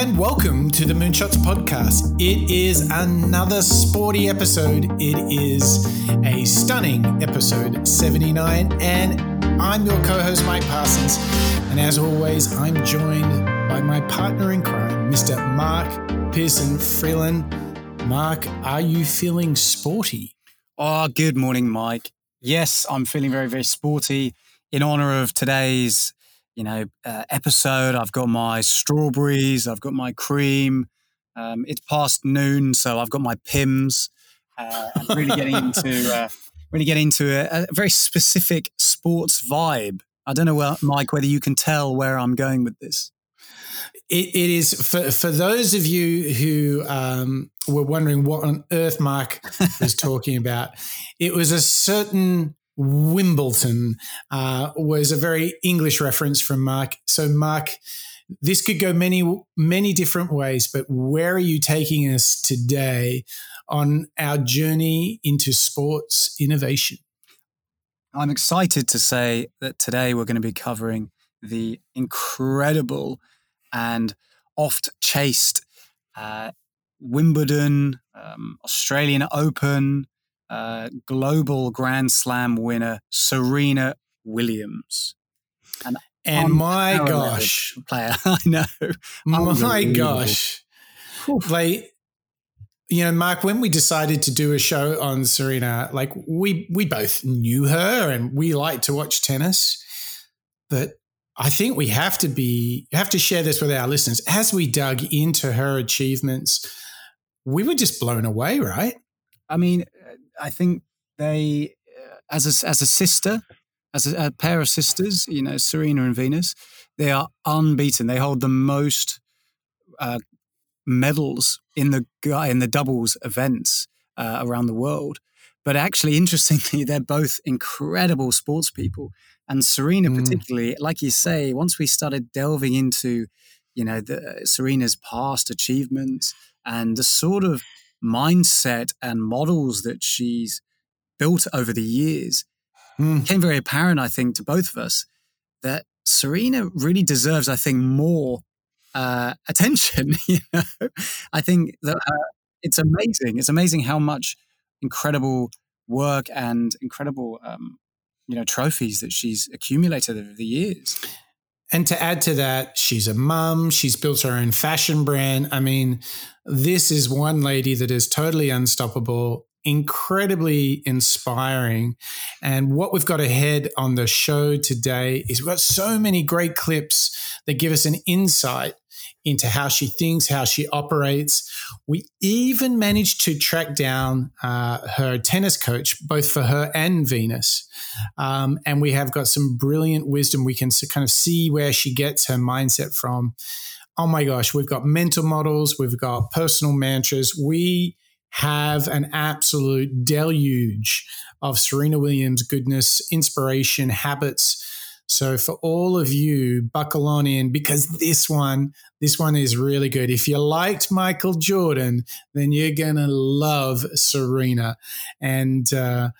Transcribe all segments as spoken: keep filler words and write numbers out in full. and welcome to the Moonshots Podcast. It is another sporty episode. It is a stunning episode seventy-nine, and I'm your co-host Mike Parsons, and as always I'm joined by my partner in crime, Mister Mark Pearson Freeland. Mark, are you feeling sporty? Oh, good morning, Mike. Yes, I'm feeling very, very sporty. In honor of today's, you know, uh, episode, I've got my strawberries, I've got my cream. Um, it's past noon, so I've got my Pims. Uh, I'm really getting into uh, really getting into a, a very specific sports vibe. I don't know, where, Mike, whether you can tell where I'm going with this. It, it is for for those of you who um, were wondering what on earth Mark was talking about. It was a certain. Wimbledon uh, was a very English reference from Mark. So, Mark, this could go many, many different ways, but where are you taking us today on our journey into sports innovation? I'm excited to say that today we're going to be covering the incredible and oft chased uh, Wimbledon, um, Australian Open, Uh, global Grand Slam winner Serena Williams, and, and my gosh, player, I know, my gosh, like you know, Mark, when we decided to do a show on Serena, like we we both knew her and we like to watch tennis, but I think we have to be have to share this with our listeners. As we dug into her achievements, we were just blown away, right? I mean. I think they, uh, as a, as a sister, as a, a pair of sisters, you know, Serena and Venus, they are unbeaten. They hold the most uh, medals in the in the doubles events uh, around the world. But actually, interestingly, they're both incredible sports people, and Serena, mm. particularly, like you say, once we started delving into, you know, the, Serena's past achievements and the sort of mindset and models that she's built over the years, mm. became very apparent, I think, to both of us that Serena really deserves, I think, more uh, attention. You know, I think that uh, it's amazing. It's amazing how much incredible work and incredible, um, you know, trophies that she's accumulated over the years. And to add to that, she's a mum. She's built her own fashion brand. I mean, this is one lady that is totally unstoppable, incredibly inspiring. And what we've got ahead on the show today is we've got so many great clips that give us an insight into how she thinks, how she operates. We even managed to track down uh, her tennis coach, both for her and Venus. Um, and we have got some brilliant wisdom. We can kind of see where she gets her mindset from. Oh my gosh, we've got mental models. We've got personal mantras. We have an absolute deluge of Serena Williams goodness, inspiration, habits. So for all of you, buckle on in because this one, this one is really good. If you liked Michael Jordan, then you're going to love Serena. And uh,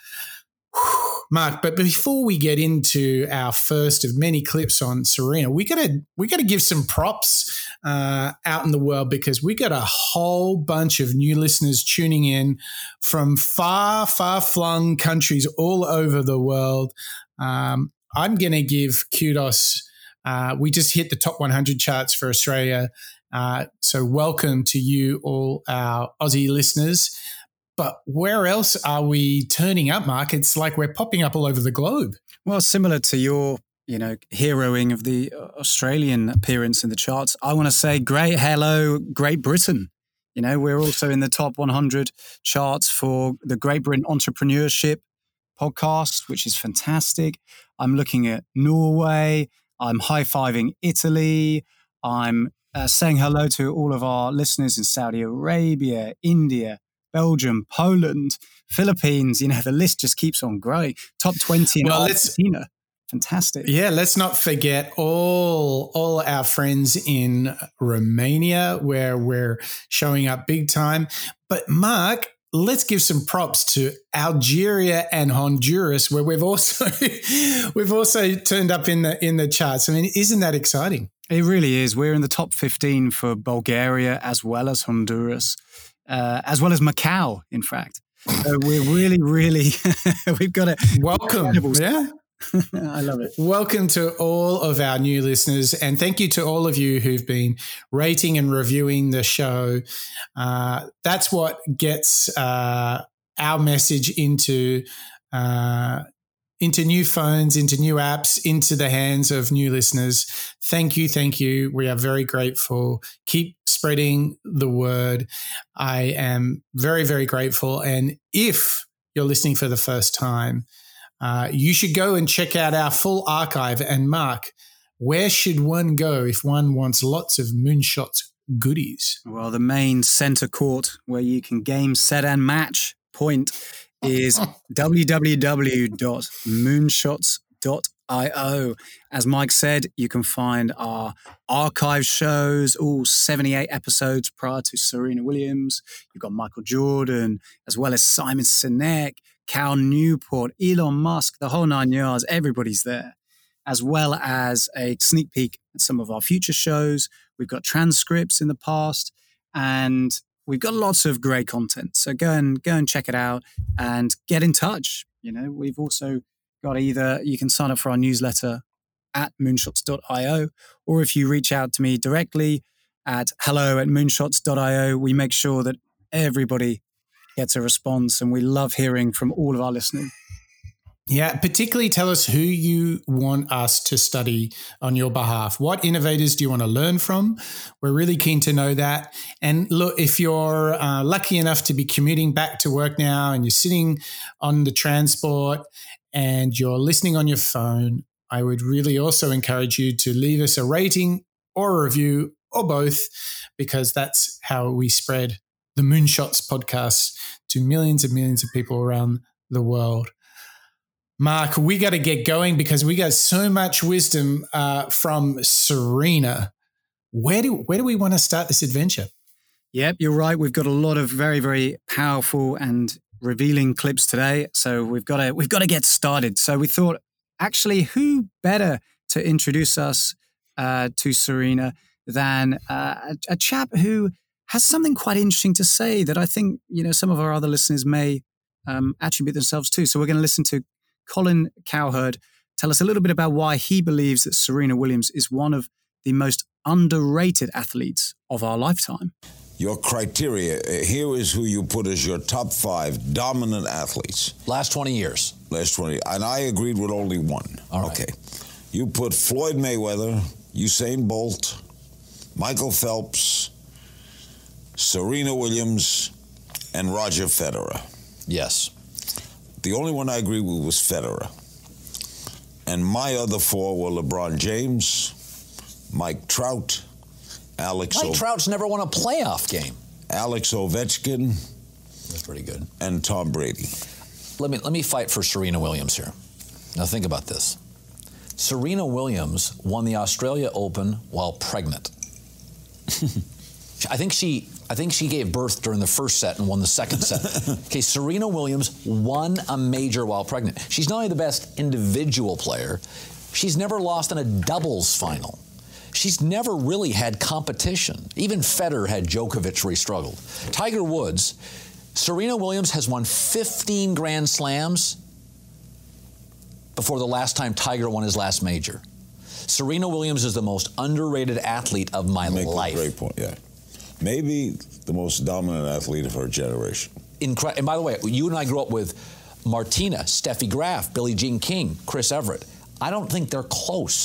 whew, Mark, but before we get into our first of many clips on Serena, we gotta we gotta give some props uh, out in the world because we got a whole bunch of new listeners tuning in from far, far-flung countries all over the world. Um, I'm going to give kudos. Uh, we just hit the top one hundred charts for Australia. Uh, so welcome to you, all our Aussie listeners. But where else are we turning up, Mark? It's like we're popping up all over the globe. Well, similar to your, you know, heroing of the Australian appearance in the charts, I want to say great hello, Great Britain. You know, we're also in the top one hundred charts for the Great Britain Entrepreneurship Podcast, which is fantastic. I'm looking at Norway. I'm high-fiving Italy. I'm uh, saying hello to all of our listeners in Saudi Arabia, India, Belgium, Poland, Philippines. You know, the list just keeps on growing. Top twenty in well, Argentina. Fantastic. Yeah, let's not forget all all our friends in Romania where we're showing up big time. But Mark, let's give some props to Algeria and Honduras, where we've also we've also turned up in the in the charts. I mean, isn't that exciting? It really is. We're in the top fifteen for Bulgaria as well as Honduras, uh, as well as Macau, in fact. So we're really, really, we've got it. Welcome. Yeah. I love it. Welcome to all of our new listeners, and thank you to all of you who've been rating and reviewing the show. Uh, that's what gets uh, our message into uh, into new phones, into new apps, into the hands of new listeners. Thank you, thank you. We are very grateful. Keep spreading the word. I am very, very grateful. And if you're listening for the first time, Uh, you should go and check out our full archive. And Mark, where should one go if one wants lots of Moonshots goodies? Well, the main centre court where you can game, set and match point is w w w dot moonshots dot io. As Mike said, you can find our archive shows, all seventy-eight episodes prior to Serena Williams. You've got Michael Jordan, as well as Simon Sinek, Cal Newport, Elon Musk, the whole nine yards, everybody's there, as well as a sneak peek at some of our future shows. We've got transcripts in the past, and we've got lots of great content. So go and go and check it out and get in touch. You know, we've also got either you can sign up for our newsletter at moonshots dot io, or if you reach out to me directly at hello at moonshots dot io, we make sure that everybody gets a response, and we love hearing from all of our listeners. Yeah, particularly tell us who you want us to study on your behalf. What innovators do you want to learn from? We're really keen to know that. And look, if you're uh, lucky enough to be commuting back to work now and you're sitting on the transport and you're listening on your phone, I would really also encourage you to leave us a rating or a review or both, because that's how we spread the Moonshots podcast to millions and millions of people around the world. Mark, we got to get going because we got so much wisdom uh, from Serena. Where do where do we want to start this adventure? Yep, you're right. We've got a lot of very, very powerful and revealing clips today. So we've got to we've got to get started. So we thought, actually, who better to introduce us uh, to Serena than uh, a, a chap who has something quite interesting to say that I think, you know, some of our other listeners may um, attribute themselves to. So we're going to listen to Colin Cowherd tell us a little bit about why he believes that Serena Williams is one of the most underrated athletes of our lifetime. Your criteria, here is who you put as your top five dominant athletes. Last twenty years. Last twenty, and I agreed with only one. All right. Okay. You put Floyd Mayweather, Usain Bolt, Michael Phelps, Serena Williams, and Roger Federer. Yes. The only one I agree with was Federer. And my other four were LeBron James, Mike Trout, Alex Mike o- Trout's never won a playoff game. Alex Ovechkin. That's pretty good. And Tom Brady. Let me let me fight for Serena Williams here. Now think about this. Serena Williams won the Australia Open while pregnant. I think she I think she gave birth during the first set and won the second set. Okay, Serena Williams won a major while pregnant. She's not only the best individual player, she's never lost in a doubles final. She's never really had competition. Even Federer had Djokovic where he struggled. Tiger Woods, Serena Williams has won fifteen Grand Slams before the last time Tiger won his last major. Serena Williams is the most underrated athlete of my Make life. Great point, yeah. Maybe the most dominant athlete of her generation. Incre- and by the way, you and I grew up with Martina, Steffi Graf, Billie Jean King, Chris Evert. I don't think they're close.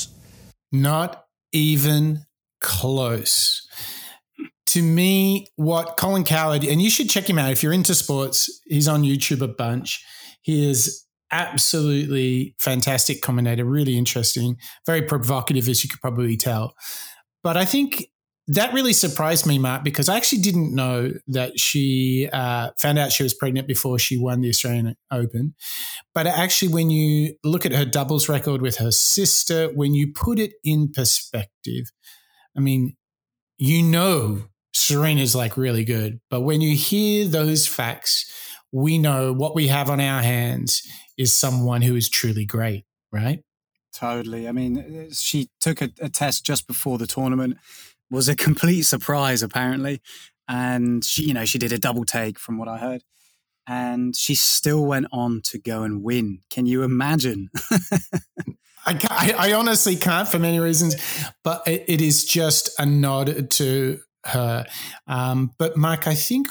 Not even close. To me, what Colin Cowherd, and you should check him out if you're into sports, he's on YouTube a bunch. He is absolutely fantastic commentator, really interesting, very provocative, as you could probably tell. But I think that really surprised me, Mark, because I actually didn't know that she uh, found out she was pregnant before she won the Australian Open. But actually, when you look at her doubles record with her sister, when you put it in perspective, I mean, you know Serena's like really good. But when you hear those facts, we know what we have on our hands is someone who is truly great, right? Totally. I mean, she took a, a test just before the tournament. Was a complete surprise, apparently. And she, you know, she did a double take from what I heard. And she still went on to go and win. Can you imagine? I, can't, I, I honestly can't for many reasons, but it, it is just a nod to her. Um, but Mark, I think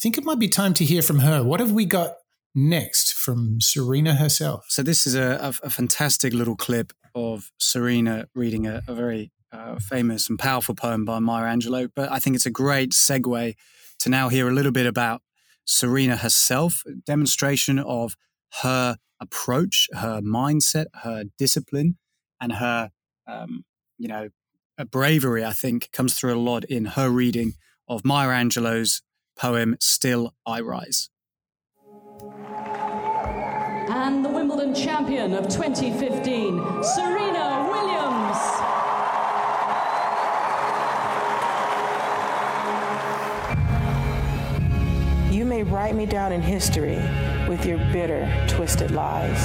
think it might be time to hear from her. What have we got next from Serena herself? So this is a, a, a fantastic little clip of Serena reading a, a very uh, famous and powerful poem by Maya Angelou. But I think it's a great segue to now hear a little bit about Serena herself, a demonstration of her approach, her mindset, her discipline, and her, um, you know, bravery, I think, comes through a lot in her reading of Maya Angelou's poem, Still I Rise. And the Wimbledon champion of twenty fifteen, Serena Williams. You may write me down in history with your bitter, twisted lies.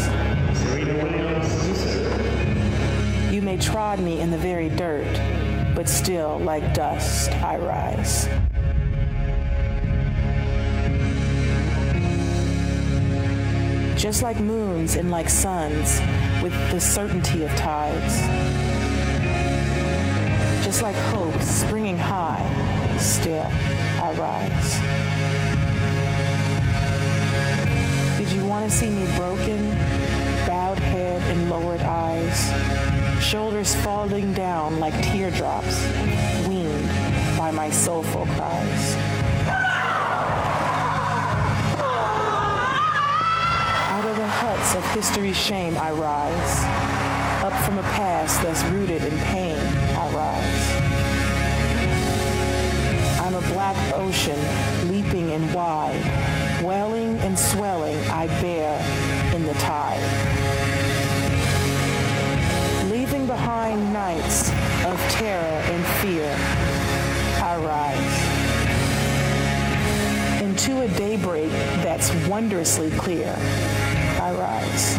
Serena Williams. You may trod me in the very dirt, but still, like dust, I rise. Just like moons and like suns, with the certainty of tides. Just like hope springing high, still I rise. Did you want to see me broken, bowed head and lowered eyes, shoulders falling down like teardrops, weaned by my soulful cries? The huts of history's shame I rise, up from a past that's rooted in pain I rise. I'm a black ocean, leaping and wide, welling and swelling I bear in the tide. Leaving behind nights of terror and fear, I rise. Into a daybreak that's wondrously clear, I rise.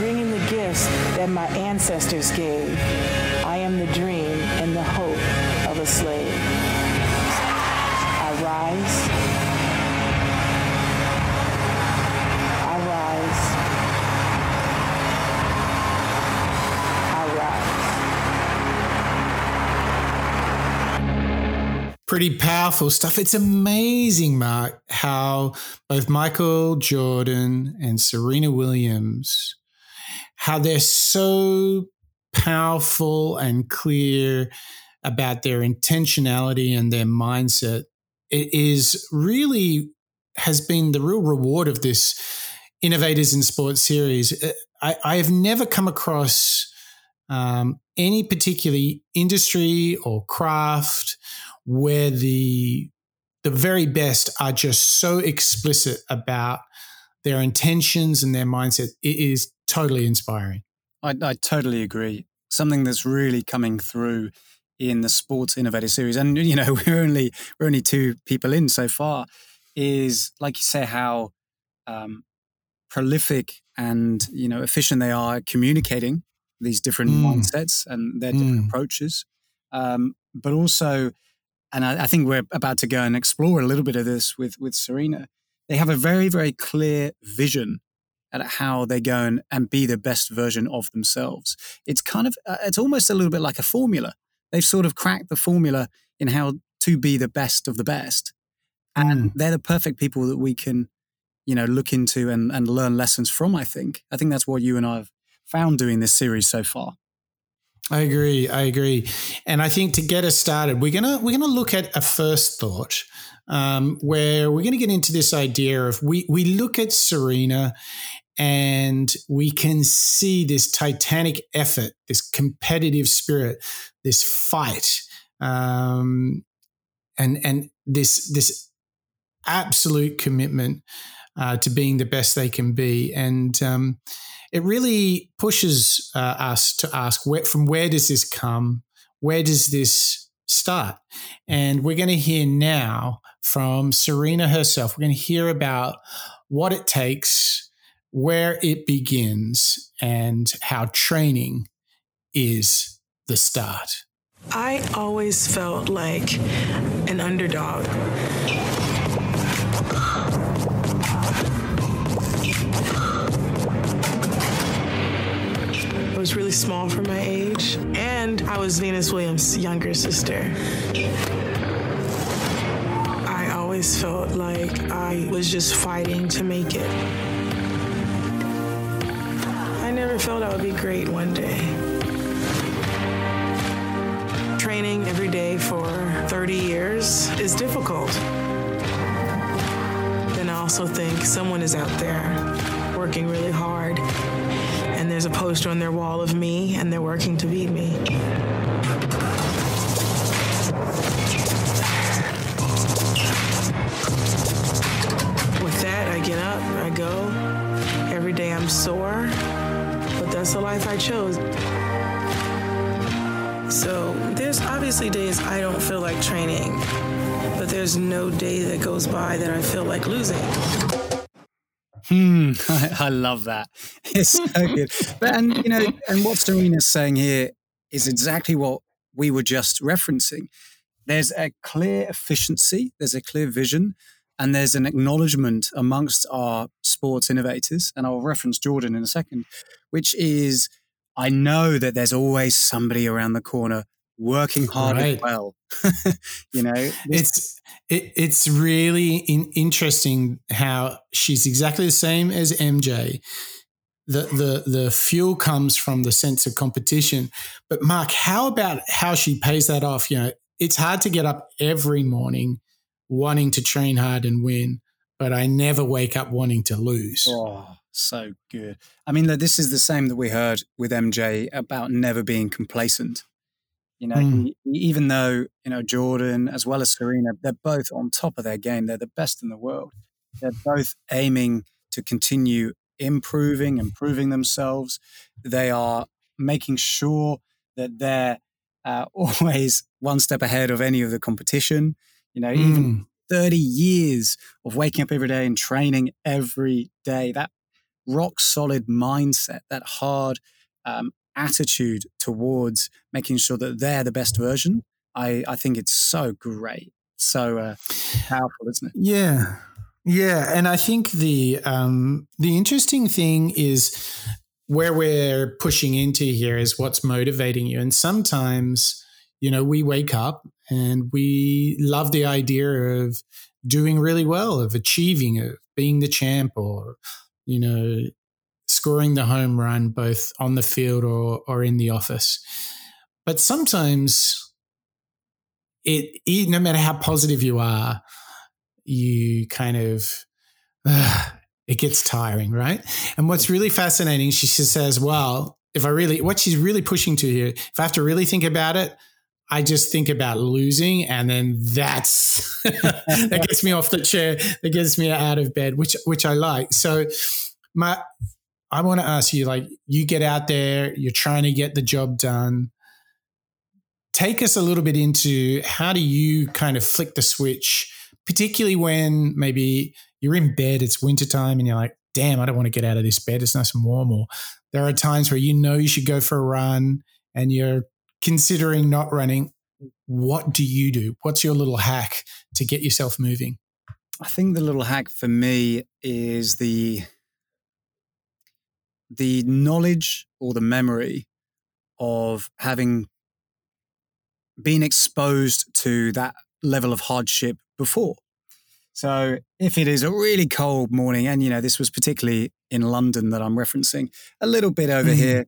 Bringing the gifts that my ancestors gave, I am the dream and the hope of a slave. I rise. I rise. I rise. Pretty powerful stuff. It's amazing, Mark, how both Michael Jordan and Serena Williams, how they're so powerful and clear about their intentionality and their mindset. It is really has been the real reward of this Innovators in Sports series. I, I have never come across um, any particular industry or craft where the The very best are just so explicit about their intentions and their mindset. It is totally inspiring. I, I totally agree. Something that's really coming through in the Sports Innovator series, and you know, we're only we're only two people in so far, is like you say, how um, prolific and you know efficient they are at communicating these different mm. mindsets and their different mm. approaches, um, but also. And I, I think we're about to go and explore a little bit of this with, with Serena. They have a very, very clear vision at how they go and, and be the best version of themselves. It's kind of, uh, it's almost a little bit like a formula. They've sort of cracked the formula in how to be the best of the best. And mm. they're the perfect people that we can, you know, look into and, and learn lessons from, I think. I think that's what you and I have found doing this series so far. I agree. I agree. And I think to get us started, we're going to we're going to look at a first thought um, where we're going to get into this idea of we, we look at Serena and we can see this titanic effort, this competitive spirit, this fight, um, and and this this absolute commitment uh, to being the best they can be. And um it really pushes uh, us to ask, where, from where does this come? where does this start? And we're going to hear now from Serena herself. We're going to hear about what it takes, where it begins, and how training is the start. I always felt like an underdog. I was really small for my age, and I was Venus Williams' younger sister. I always felt like I was just fighting to make it. I never felt I would be great one day. Training every day for thirty years is difficult. Then I also think someone is out there working really hard, and there's a poster on their wall of me, and they're working to beat me. With that, I get up, I go. Every day I'm sore, but that's the life I chose. So there's obviously days I don't feel like training, but there's no day that goes by that I feel like losing. Hmm, I, I love that. It's so good. But, and, you know, and what Serena's saying here is exactly what we were just referencing. There's a clear efficiency, there's a clear vision, and there's an acknowledgement amongst our sports innovators, and I'll reference Jordan in a second, which is, I know that there's always somebody around the corner working hard right. as well. You know, it's it, it's really in, interesting how she's exactly the same as M J. The the the fuel comes from the sense of competition. But Mark, how about how she pays that off? You know, it's hard to get up every morning wanting to train hard and win, but I never wake up wanting to lose. Oh. So good. I mean, look, this is the same that we heard with M J about never being complacent. You know, mm. even though, you know, Jordan as well as Serena, they're both on top of their game. They're the best in the world. They're both aiming to continue improving, improving themselves. They are making sure that they're uh, always one step ahead of any of the competition. You know, mm. even thirty years of waking up every day and training every day, that rock solid mindset, that hard um, attitude towards making sure that they're the best version. I, I think it's so great. So uh, powerful, isn't it? Yeah. Yeah. And I think the, um, the interesting thing is where we're pushing into here is what's motivating you. And sometimes, you know, we wake up and we love the idea of doing really well, of achieving, of being the champ, or you know, scoring the home run both on the field or or in the office. But sometimes it, no matter how positive you are, you kind of, uh, it gets tiring, right? And what's really fascinating, she says, well, if I really, what she's really pushing to here, if I have to really think about it, I just think about losing, and then that's that gets me off the chair, that gets me out of bed, which which I like. So, my, I want to ask you: like, you get out there, you're trying to get the job done. Take us a little bit into how do you kind of flick the switch, particularly when maybe you're in bed, it's wintertime, and you're like, "Damn, I don't want to get out of this bed. It's nice and warm." Or there are times where you know you should go for a run, and you're considering not running. What do you do? What's your little hack to get yourself moving? I think the little hack for me is the the knowledge or the memory of having been exposed to that level of hardship before. So if it is a really cold morning, and you know, this was particularly in London that I'm referencing, a little bit over mm-hmm. here,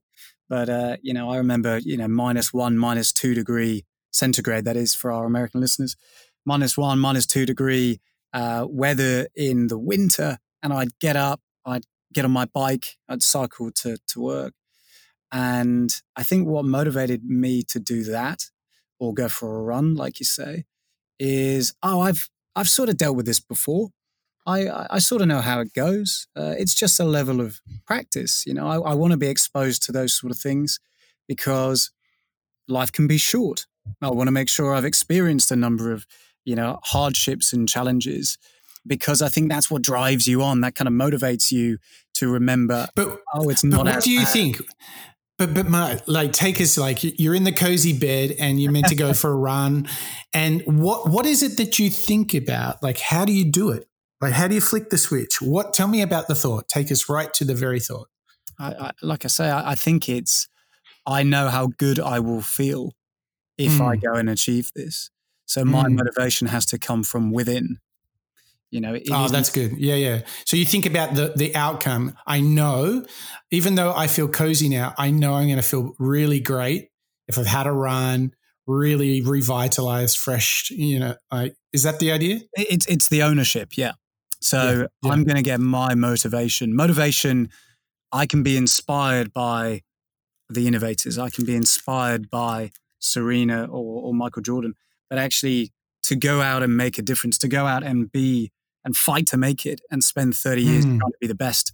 But, uh, you know, I remember, you know, minus one, minus two degree centigrade, that is for our American listeners, minus one, minus two degree uh, weather in the winter. And I'd get up, I'd get on my bike, I'd cycle to, to work. And I think what motivated me to do that or go for a run, like you say, is, oh, I've I've sort of dealt with this before. I, I sort of know how it goes. Uh, it's just a level of practice. You know, I, I want to be exposed to those sort of things because life can be short. I want to make sure I've experienced a number of, you know, hardships and challenges, because I think that's what drives you on. That kind of motivates you to remember, but, oh, it's not as bad. What do you think? But, but my, like, take us, like, you're in the cozy bed and you're meant to go for a run. And what, what is it that you think about? Like, how do you do it? Like, how do you flick the switch? What, tell me about the thought. Take us right to the very thought. I, I, like I say, I, I think it's, I know how good I will feel if mm. I go and achieve this. So my mm. motivation has to come from within. You know, it oh, that's good. Yeah, yeah. So you think about the the outcome. I know, even though I feel cozy now, I know I'm going to feel really great if I've had a run, really revitalized, fresh. You know, I, is that the idea? It's it's the ownership, yeah. So yeah, yeah. I'm going to get my motivation. Motivation, I can be inspired by the innovators. I can be inspired by Serena or, or Michael Jordan, but actually to go out and make a difference, to go out and be and fight to make it and spend thirty years mm. trying to be the best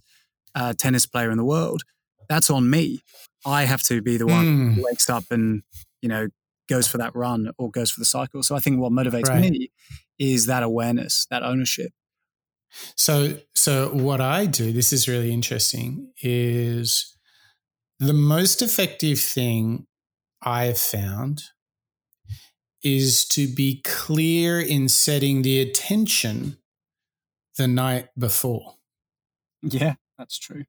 uh, tennis player in the world. That's on me. I have to be the one mm. who wakes up and, you know, goes for that run or goes for the cycle. So I think what motivates right. me is that awareness, that ownership. So, so what I do, this is really interesting, is the most effective thing I have found is to be clear in setting the attention the night before. Yeah, that's true.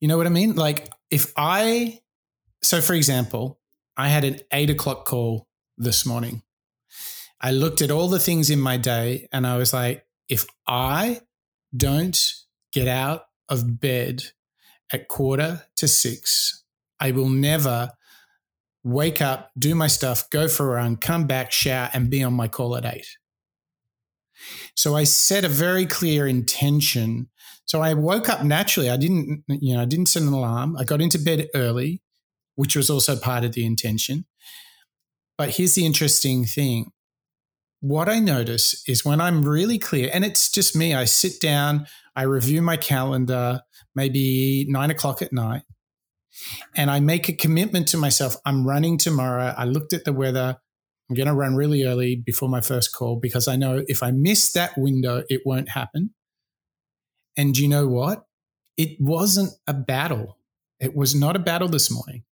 You know what I mean? Like if I, so for example, I had an eight o'clock call this morning. I looked at all the things in my day and I was like, if I don't get out of bed at quarter to six, I will never wake up, do my stuff, go for a run, come back, shower, and be on my call at eight. So I set a very clear intention. So I woke up naturally. I didn't, you know, I didn't set an alarm. I got into bed early, which was also part of the intention. But here's the interesting thing. What I notice is when I'm really clear, and it's just me, I sit down, I review my calendar, maybe nine o'clock at night. And I make a commitment to myself. I'm running tomorrow. I looked at the weather. I'm going to run really early before my first call because I know if I miss that window, it won't happen. And you know what? It wasn't a battle. It was not a battle this morning.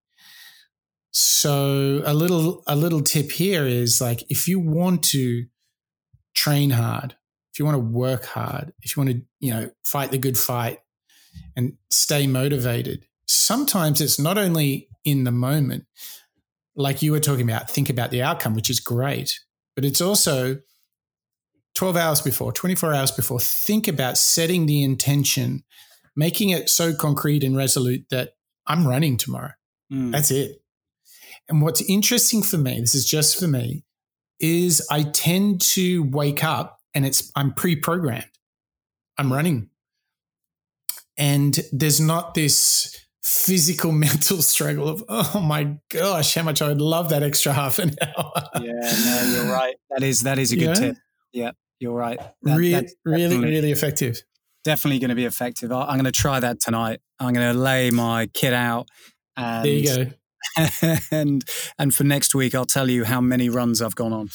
So a little, a little tip here is like, if you want to train hard, if you want to work hard, if you want to, you know, fight the good fight and stay motivated, sometimes it's not only in the moment, like you were talking about, think about the outcome, which is great, but it's also twelve hours before, twenty-four hours before, think about setting the intention, making it so concrete and resolute that I'm running tomorrow. Mm. That's it. And what's interesting for me, this is just for me, is I tend to wake up and it's I'm pre-programmed. I'm running. And there's not this physical, mental struggle of, oh my gosh, how much I would love that extra half an hour. Yeah, no, you're right. That is that is a good yeah. tip. Yeah, you're right. That, Re- that's really, really effective. Definitely going to be effective. I'm going to try that tonight. I'm going to lay my kid out. And, there you go. and and for next week, I'll tell you how many runs I've gone on.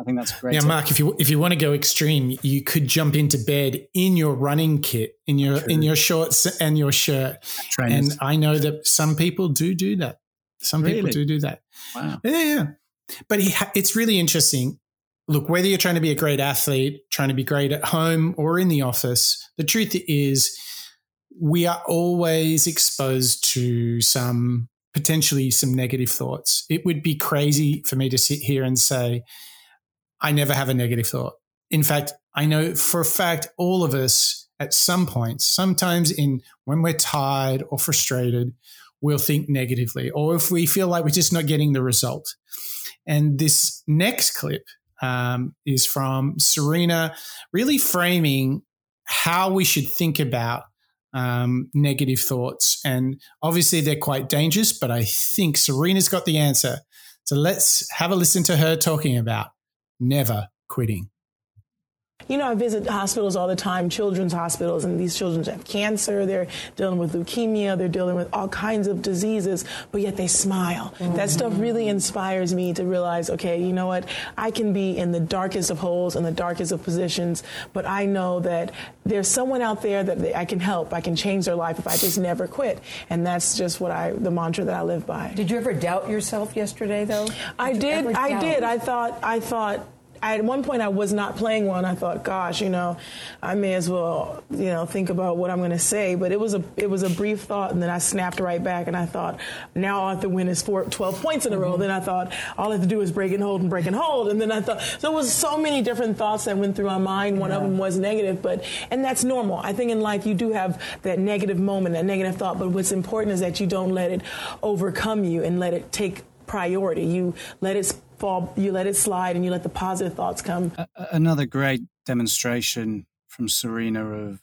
I think that's great. Now, tip. Mark, if you if you want to go extreme, you could jump into bed in your running kit, in your True. in your shorts and your shirt. Trainers. And I know that some people do do that. Some really? people do do that. Wow. Yeah, yeah. But it's really interesting. Look, whether you're trying to be a great athlete, trying to be great at home or in the office, the truth is we are always exposed to some potentially some negative thoughts. It would be crazy for me to sit here and say, I never have a negative thought. In fact, I know for a fact all of us at some point, sometimes in when we're tired or frustrated, we'll think negatively, or if we feel like we're just not getting the result. And this next clip um, is from Serena, really framing how we should think about um, negative thoughts. And obviously they're quite dangerous, but I think Serena's got the answer. So let's have a listen to her talking about never quitting. you know, I visit hospitals all the time, children's hospitals, and these children have cancer, they're dealing with leukemia, they're dealing with all kinds of diseases, but yet they smile. Mm-hmm. That stuff really inspires me to realize, okay, you know what, I can be in the darkest of holes, in the darkest of positions, but I know that there's someone out there that they, I can help, I can change their life if I just never quit. And that's just what I, the mantra that I live by. Did you ever doubt yourself yesterday, though? Did I did, I did. I thought, I thought, I, at one point I was not playing one. I thought, gosh, you know, I may as well, you know, think about what I'm going to say. But it was a it was a brief thought, and then I snapped right back, and I thought, now all I have to win is four, twelve points in a row. Mm-hmm. Then I thought, all I have to do is break and hold and break and hold. And then I thought, so it was so many different thoughts that went through my mind. One yeah. of them was negative, but and that's normal. I think in life you do have that negative moment, that negative thought, but what's important is that you don't let it overcome you and let it take priority. You let it fall, you let it slide, and you let the positive thoughts come. Another great demonstration from Serena of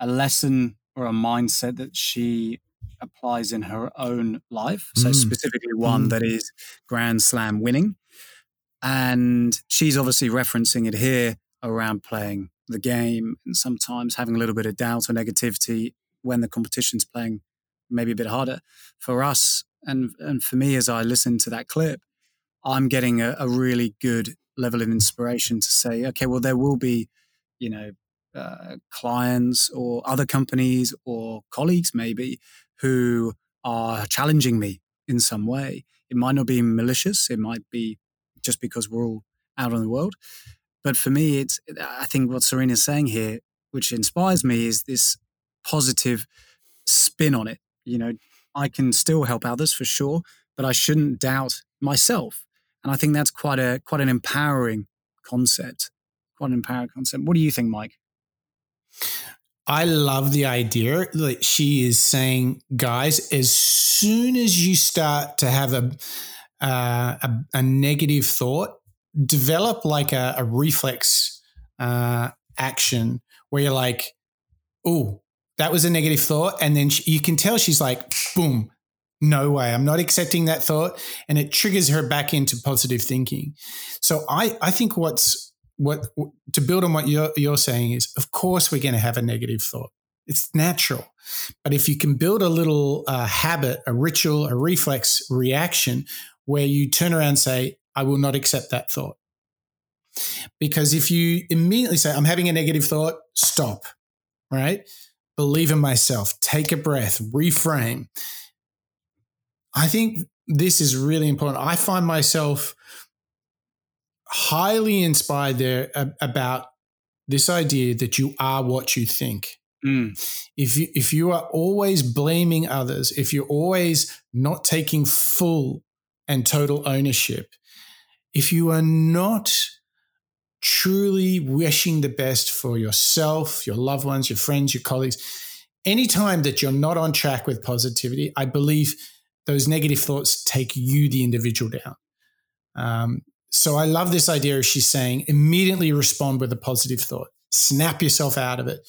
a lesson or a mindset that she applies in her own life. Mm. So specifically one mm. that is Grand Slam winning. And she's obviously referencing it here around playing the game and sometimes having a little bit of doubt or negativity when the competition's playing maybe a bit harder. For us, and and for me, as I listen to that clip, I'm getting a, a really good level of inspiration to say, okay, well, there will be, you know, uh, clients or other companies or colleagues maybe who are challenging me in some way. It might not be malicious. It might be just because we're all out in the world. But for me, it's I think what Serena's saying here, which inspires me, is this positive spin on it. You know, I can still help others for sure, but I shouldn't doubt myself. And I think that's quite a quite an empowering concept. Quite an empowering concept. What do you think, Mike? I love the idea that she is saying, guys, as soon as you start to have a uh, a, a negative thought, develop like a, a reflex uh, action where you're like, oh, that was a negative thought. And then she, you can tell she's like, boom, no way, I'm not accepting that thought. And it triggers her back into positive thinking. So I, I think what's what to build on what you're, you're saying is, of course, we're going to have a negative thought. It's natural. But if you can build a little uh, habit, a ritual, a reflex reaction where you turn around and say, I will not accept that thought. Because if you immediately say, I'm having a negative thought, stop, right? Believe in myself, take a breath, reframe. I think this is really important. I find myself highly inspired there about this idea that you are what you think. Mm. If you, if you are always blaming others, if you're always not taking full and total ownership, if you are not truly wishing the best for yourself, your loved ones, your friends, your colleagues. Anytime that you're not on track with positivity, I believe those negative thoughts take you, the individual, down. Um, so I love this idea of she's saying immediately respond with a positive thought. Snap yourself out of it.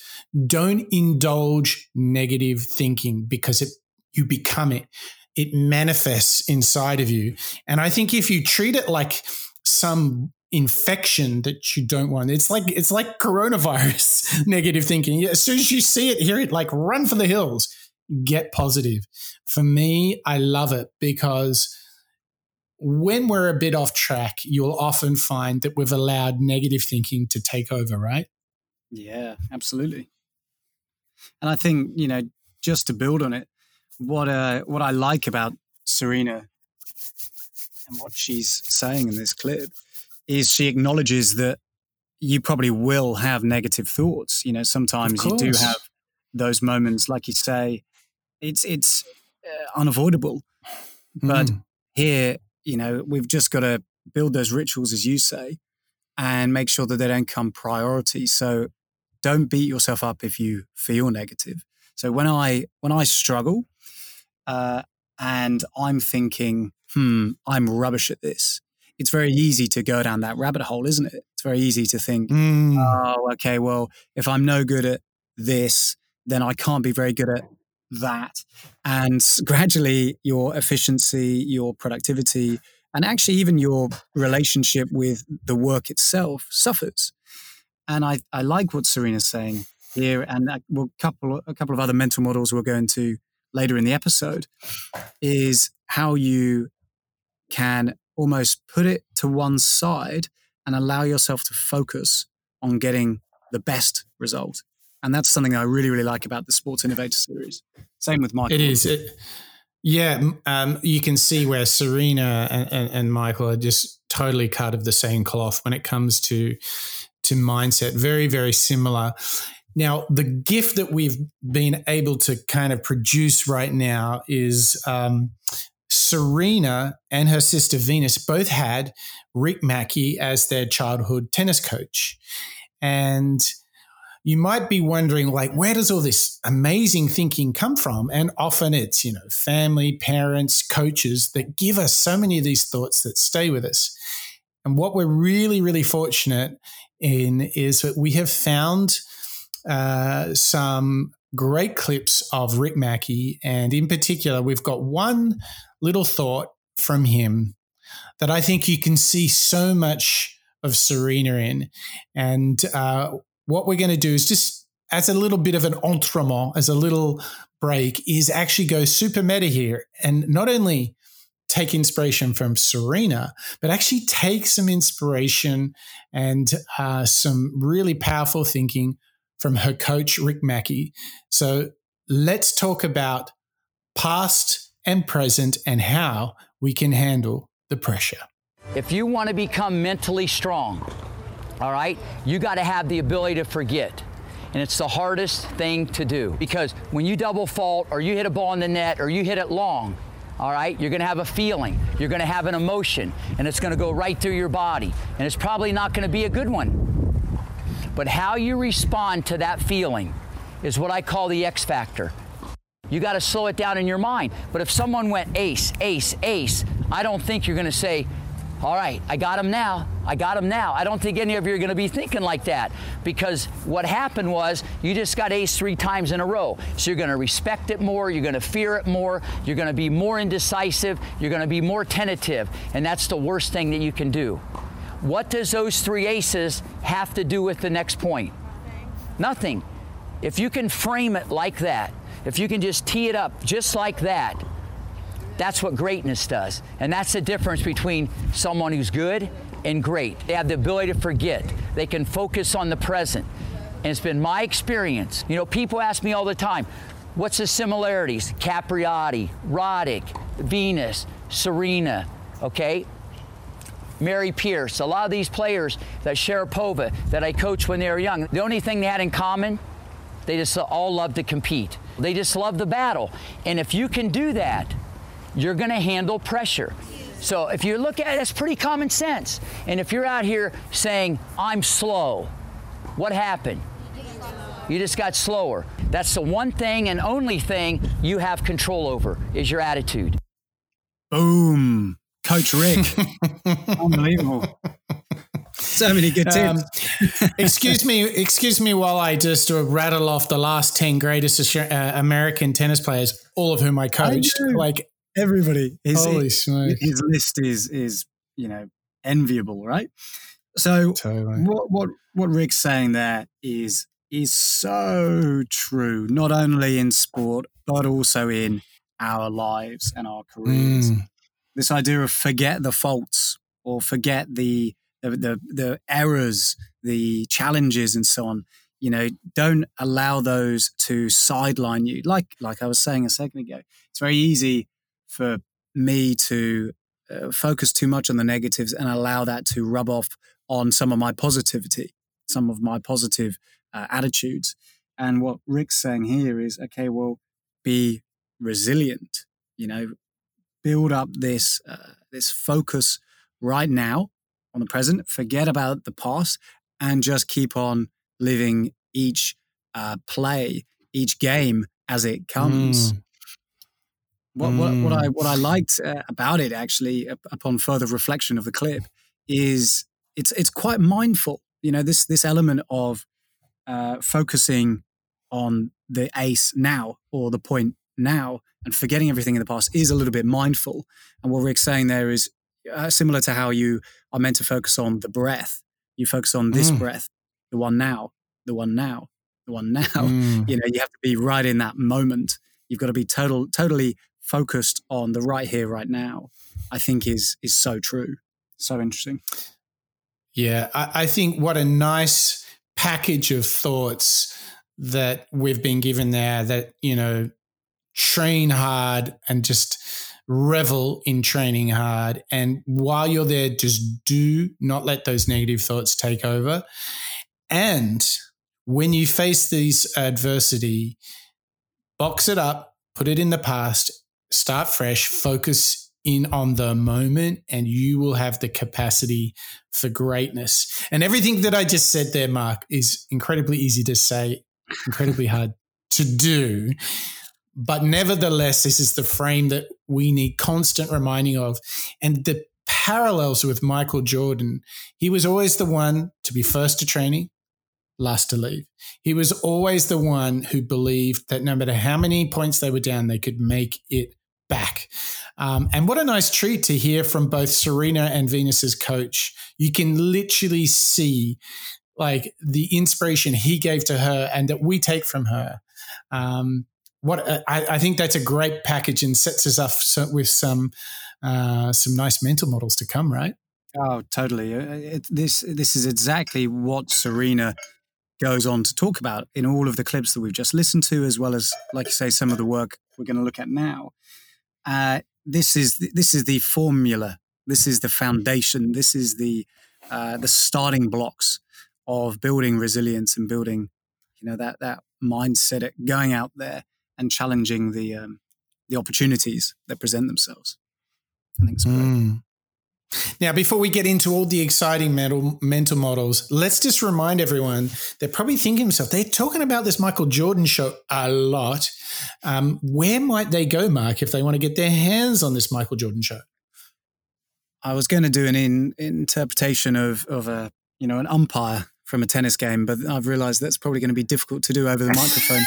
Don't indulge negative thinking because it, you become it. It manifests inside of you. And I think if you treat it like some infection that you don't want. It's like it's like coronavirus, negative thinking. As soon as you see it, hear it, like run for the hills, get positive. For me, I love it because when we're a bit off track, you'll often find that we've allowed negative thinking to take over, right? Yeah, absolutely. And I think, you know, just to build on it, what uh, what I like about Serena and what she's saying in this clip is she acknowledges that you probably will have negative thoughts. You know, sometimes you do have those moments, like you say, it's it's uh, unavoidable. But mm. here, you know, we've just got to build those rituals, as you say, and make sure that they don't come priority. So don't beat yourself up if you feel negative. So when I when I struggle uh, and I'm thinking, hmm, I'm rubbish at this, it's very easy to go down that rabbit hole, isn't it? It's very easy to think, mm. oh, okay, well, if I'm no good at this, then I can't be very good at that. And gradually your efficiency, your productivity, and actually even your relationship with the work itself suffers. And I, I like what Serena's saying here, and a couple a couple of other mental models we'll go into later in the episode, is how you can almost put it to one side and allow yourself to focus on getting the best result. And that's something I really, really like about the Sports Innovator series. Same with Michael. It is. It, yeah. Um, you can see where Serena and, and, and Michael are just totally cut of the same cloth when it comes to, to mindset. Very, very similar. Now, the gift that we've been able to kind of produce right now is um, Serena and her sister Venus both had Rick Macci as their childhood tennis coach. And you might be wondering, like, where does all this amazing thinking come from? And often it's, you know, family, parents, coaches that give us so many of these thoughts that stay with us. And what we're really, really fortunate in is that we have found uh, some great clips of Rick Macci. And in particular, we've got one little thought from him that I think you can see so much of Serena in. And uh, what we're going to do is just as a little bit of an entremont, as a little break, is actually go super meta here and not only take inspiration from Serena, but actually take some inspiration and uh, some really powerful thinking from her coach, Rick Macci. So let's talk about past and present and how we can handle the pressure. If you want to become mentally strong, all right, you got to have the ability to forget. And it's the hardest thing to do, because when you double fault or you hit a ball in the net or you hit it long, all right, you're going to have a feeling, you're going to have an emotion, and it's going to go right through your body. And it's probably not going to be a good one. But how you respond to that feeling is what I call the X factor. You got to slow it down in your mind. But if someone went ace, ace, ace, I don't think you're going to say, all right, I got him now. I got him now. I don't think any of you are going to be thinking like that, because what happened was you just got ace three times in a row. So you're going to respect it more. You're going to fear it more. You're going to be more indecisive. You're going to be more tentative. And that's the worst thing that you can do. What does those three aces have to do with the next point? Nothing. Nothing. If you can frame it like that, if you can just tee it up just like that, that's what greatness does. And that's the difference between someone who's good and great. They have the ability to forget. They can focus on the present. And it's been my experience. You know, people ask me all the time, what's the similarities? Capriati, Roddick, Venus, Serena, okay? Mary Pierce, a lot of these players that Sharapova, that I coached when they were young, the only thing they had in common, they just all love to compete. They just love the battle. And if you can do that, you're going to handle pressure. So if you look at it, it's pretty common sense. And if you're out here saying, I'm slow, what happened? You just got slower. That's the one thing and only thing you have control over is your attitude. Boom. Coach Rick. Unbelievable. So many good tips. Um, excuse me, excuse me while I just rattle off the last ten greatest American tennis players, all of whom I coached. I like. Everybody, his, Holy smoke. his list is is you know enviable, right? So totally. what what what Rick's saying there is is so true, not only in sport but also in our lives and our careers. Mm. This idea of forget the faults or forget the the, the the errors, the challenges, and so on. You know, don't allow those to sideline you. Like like I was saying a second ago, it's very easy for me to uh, focus too much on the negatives and allow that to rub off on some of my positivity, some of my positive uh, attitudes. And what Rick's saying here is, okay, well, be resilient, you know, build up this, uh, this focus right now on the present, forget about the past, and just keep on living each uh, play, each game as it comes. Mm. What, what, what I what I liked uh, about it, actually, up, upon further reflection of the clip, is it's it's quite mindful. You know, this this element of uh, focusing on the ace now or the point now and forgetting everything in the past is a little bit mindful. And what Rick's saying there is uh, similar to how you are meant to focus on the breath. You focus on this mm. breath the one now, the one now, the one now. Mm. You know, you have to be right in that moment. You've got to be total, totally focused on the right here, right now, I think is is so true. So interesting. Yeah, I, I think what a nice package of thoughts that we've been given there that, you know, train hard and just revel in training hard. And while you're there, just do not let those negative thoughts take over. And when you face these adversity, box it up, put it in the past, start fresh, focus in on the moment, and you will have the capacity for greatness. And everything that I just said there, Mark, is incredibly easy to say, incredibly hard to do. But nevertheless, this is the frame that we need constant reminding of. And the parallels with Michael Jordan, he was always the one to be first to training, last to leave. He was always the one who believed that no matter how many points they were down, they could make it back. Um, and what a nice treat to hear from both Serena and Venus's coach. You can literally see like the inspiration he gave to her and that we take from her. Um, What I, I think that's a great package and sets us up with some uh, some nice mental models to come, right? Oh, totally. It, this this is exactly what Serena goes on to talk about in all of the clips that we've just listened to, as well as, like you say, some of the work we're going to look at now. Uh, this is this is the formula. This is the foundation. This is the uh, the starting blocks of building resilience and building, you know, that that mindset at going out there and challenging the um, the opportunities that present themselves. I think it's great. Mm. Now, before we get into all the exciting mental, mental models, let's just remind everyone, they're probably thinking to themselves, they're talking about this Michael Jordan show a lot. Um, where might they go, Mark, if they want to get their hands on this Michael Jordan show? I was going to do an in, interpretation of, of a, you know, an umpire from a tennis game, but I've realized that's probably going to be difficult to do over the microphone.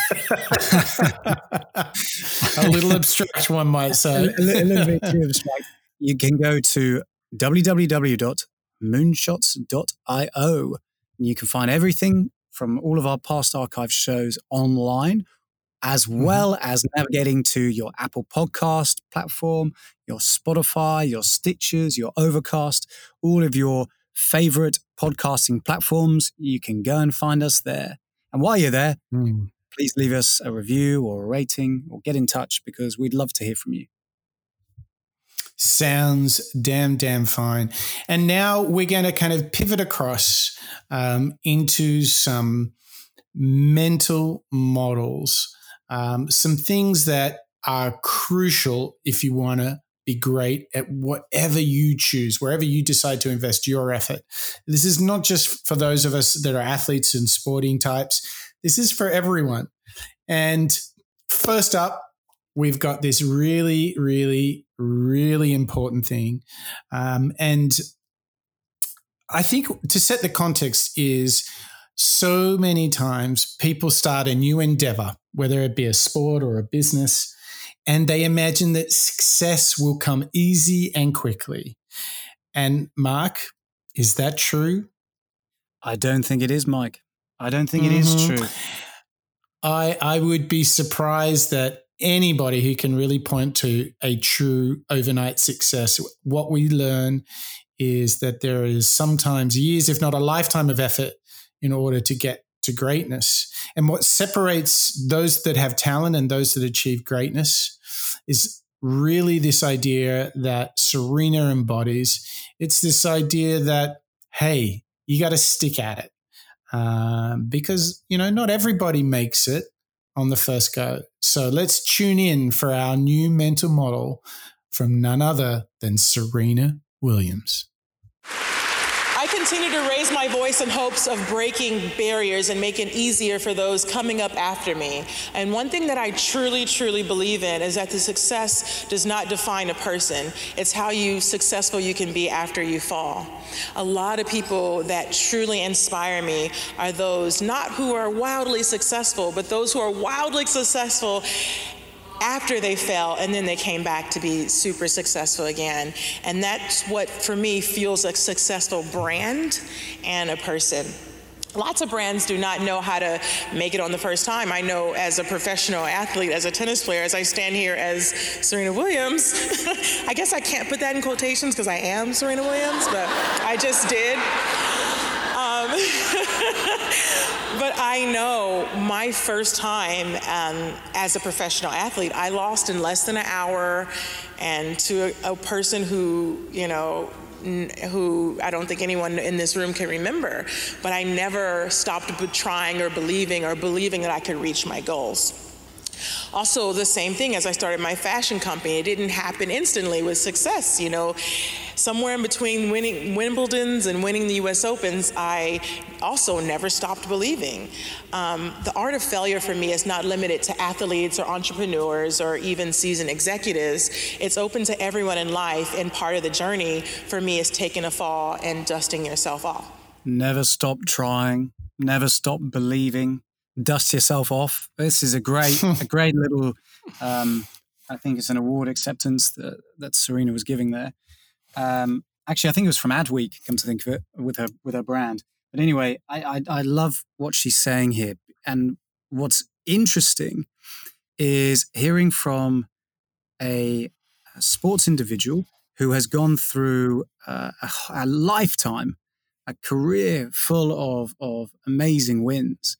A little abstract one might say. A, a, little, a little bit too abstract. You can go to w w w dot moonshots dot i o and you can find everything from all of our past archive shows online, as well mm-hmm. as navigating to your Apple Podcast platform, your Spotify, your Stitchers, your Overcast, all of your favorite podcasting platforms. You can go and find us there. And while you're there, mm. please leave us a review or a rating or get in touch, because we'd love to hear from you. Sounds damn, damn fine. And now we're going to kind of pivot across um, into some mental models, um, some things that are crucial if you want to be great at whatever you choose, wherever you decide to invest your effort. This is not just for those of us that are athletes and sporting types. This is for everyone. And first up, we've got this really, really, really important thing. Um, and I think to set the context is so many times people start a new endeavor, whether it be a sport or a business, and they imagine that success will come easy and quickly. And Mark, is that true? I don't think it is, Mike. I don't think mm-hmm. it is true. I I would be surprised that anybody who can really point to a true overnight success. What we learn is that there is sometimes years, if not a lifetime of effort in order to get to greatness. And what separates those that have talent and those that achieve greatness is really this idea that Serena embodies. It's this idea that, hey, you got to stick at it um, because, you know, not everybody makes it on the first go. So let's tune in for our new mental model from none other than Serena Williams. Continue to raise my voice in hopes of breaking barriers and making it easier for those coming up after me. And one thing that I truly, truly believe in is that the success does not define a person. It's how you successful you can be after you fall. A lot of people that truly inspire me are those not who are wildly successful, but those who are wildly successful after they fell, and then they came back to be super successful again. And that's what, for me, fuels a successful brand and a person. Lots of brands do not know how to make it on the first time. I know as a professional athlete, as a tennis player, as I stand here as Serena Williams, I guess I can't put that in quotations because I am Serena Williams, but I just did. Um, but I know my first time um, as a professional athlete, I lost in less than an hour, and to a, a person who, you know, who I don't think anyone in this room can remember, but I never stopped trying or believing or believing that I could reach my goals. Also, the same thing as I started my fashion company, it didn't happen instantly with success. You know, somewhere in between winning Wimbledon's and winning the U S Opens, I also never stopped believing. Um, the art of failure for me is not limited to athletes or entrepreneurs or even seasoned executives. It's open to everyone in life, and part of the journey for me is taking a fall and dusting yourself off. Never stop trying, never stop believing. Dust yourself off. This is a great, a great little, um, I think it's an award acceptance that, that Serena was giving there. Um, actually, I think it was from Adweek, come to think of it, with her, with her brand. But anyway, I, I, I love what she's saying here. And what's interesting is hearing from a sports individual who has gone through uh, a, a lifetime, a career full of, of amazing wins.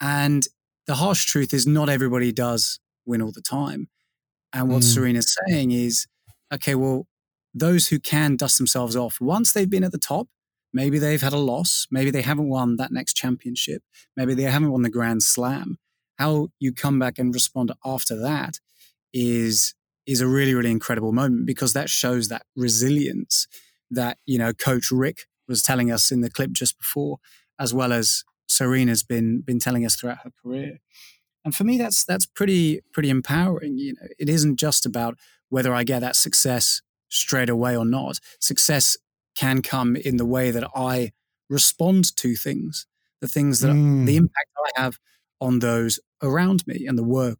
And the harsh truth is not everybody does win all the time. And what mm. Serena's saying is, okay, well, those who can dust themselves off, once they've been at the top, maybe they've had a loss, maybe they haven't won that next championship, maybe they haven't won the Grand Slam. How you come back and respond after that is is a really, really incredible moment, because that shows that resilience that, you know, Coach Rick was telling us in the clip just before, as well as Serena's been been telling us throughout her career. And for me, that's that's pretty pretty empowering. You know, it isn't just about whether I get that success straight away or not. Success can come in the way that I respond to things, the things that mm. the impact I have on those around me and the work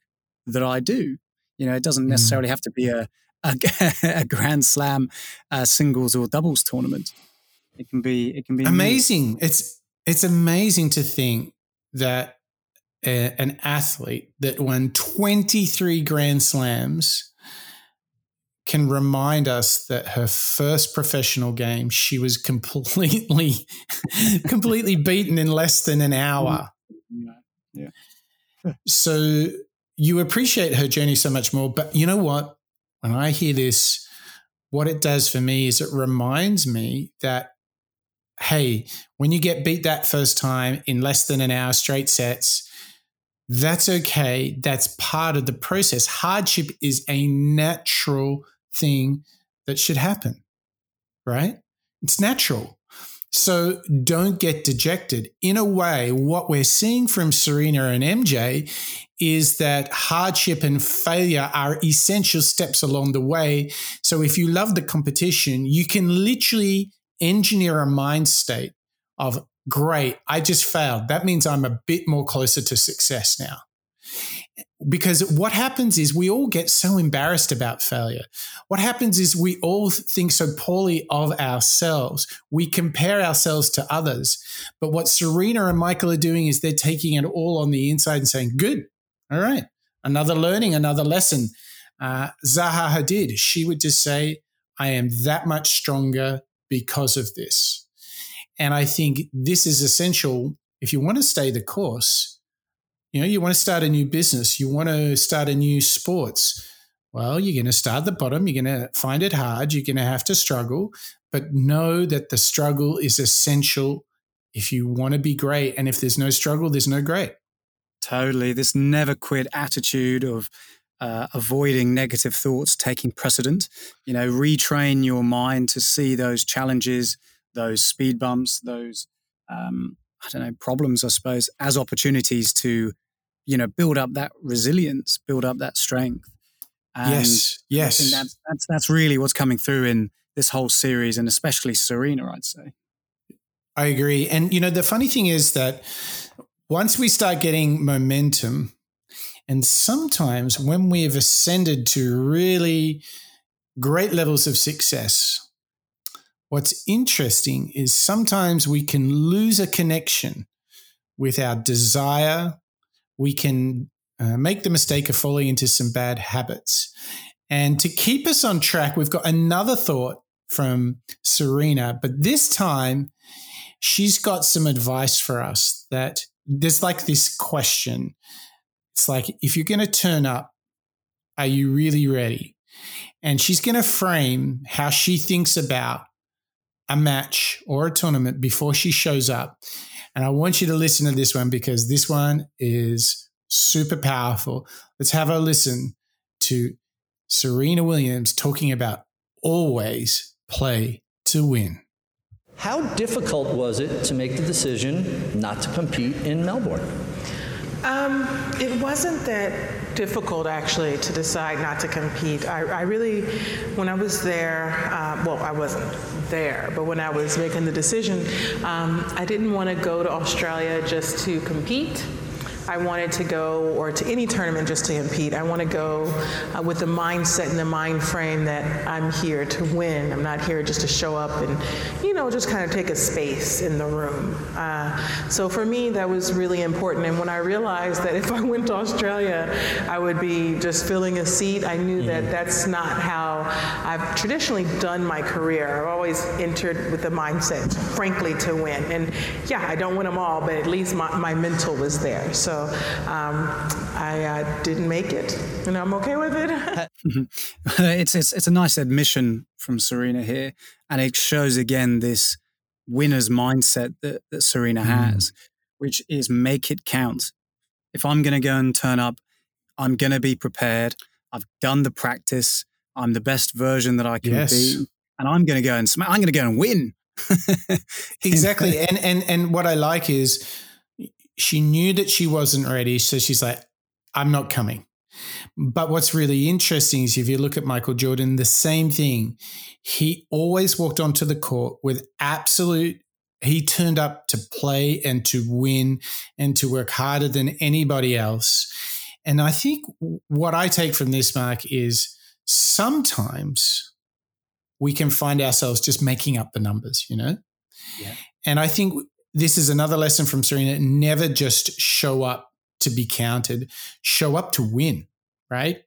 that I do. You know, it doesn't mm. necessarily have to be a a, a Grand Slam uh, singles or doubles tournament. It can be it can be amazing. Amazing. It's It's amazing to think that a, an athlete that won twenty-three Grand Slams can remind us that her first professional game, she was completely, completely beaten in less than an hour. Yeah. Yeah. So you appreciate her journey so much more. But you know what? When I hear this, what it does for me is it reminds me that, hey, when you get beat that first time in less than an hour straight sets, that's okay. That's part of the process. Hardship is a natural thing that should happen, right? It's natural. So don't get dejected. In a way, what we're seeing from Serena and M J is that hardship and failure are essential steps along the way. So if you love the competition, you can literally engineer a mind state of, great, I just failed. That means I'm a bit more closer to success now. Because what happens is we all get so embarrassed about failure. What happens is we all think so poorly of ourselves. We compare ourselves to others. But what Serena and Michael are doing is they're taking it all on the inside and saying, good, all right, another learning, another lesson. Uh, Zaha Hadid, she would just say, I am that much stronger because of this. And I think this is essential if you want to stay the course. You know, you want to start a new business, you want to start a new sports. Well, you're going to start at the bottom, you're going to find it hard, you're going to have to struggle, but know that the struggle is essential if you want to be great. And if there's no struggle, there's no great. Totally. This never quit attitude of Uh, avoiding negative thoughts taking precedent. You know, retrain your mind to see those challenges, those speed bumps, those, um, I don't know, problems, I suppose, as opportunities to, you know, build up that resilience, build up that strength. And yes, yes. I think that's, that's, that's really what's coming through in this whole series, and especially Serena, I'd say. I agree. And, you know, the funny thing is that once we start getting momentum, and sometimes when we have ascended to really great levels of success, what's interesting is sometimes we can lose a connection with our desire, we can uh, make the mistake of falling into some bad habits. And to keep us on track, we've got another thought from Serena, but this time she's got some advice for us that there's like this question. It's like, if you're going to turn up, are you really ready? And she's going to frame how she thinks about a match or a tournament before she shows up. And I want you to listen to this one because this one is super powerful. Let's have a listen to Serena Williams talking about always play to win. How difficult was it to make the decision not to compete in Melbourne? Um, it wasn't that difficult, actually, to decide not to compete. I, I really, when I was there, uh, well, I wasn't there, but when I was making the decision, um, I didn't want to go to Australia just to compete. I wanted to go, or to any tournament just to compete. I want to go uh, with the mindset and the mind frame that I'm here to win. I'm not here just to show up and, you know, just kind of take a space in the room. Uh, so for me, that was really important. And when I realized that if I went to Australia, I would be just filling a seat, I knew mm-hmm. that that's not how I've traditionally done my career. I've always entered with the mindset, frankly, to win. And yeah, I don't win them all, but at least my, my mental was there. So. So um, I uh, didn't make it, and I'm okay with it. it's, it's it's a nice admission from Serena here, and it shows again this winner's mindset that, that Serena has, mm. which is make it count. If I'm going to go and turn up, I'm going to be prepared. I've done the practice. I'm the best version that I can yes. be, and I'm going to go and sm- I'm going to go and win. Exactly, and and and what I like is. She knew that she wasn't ready, so she's like, I'm not coming. But what's really interesting is if you look at Michael Jordan, the same thing. He always walked onto the court with absolute – he turned up to play and to win and to work harder than anybody else. And I think what I take from this, Mark, is sometimes we can find ourselves just making up the numbers, you know? Yeah. And I think – this is another lesson from Serena. Never just show up to be counted. Show up to win, right?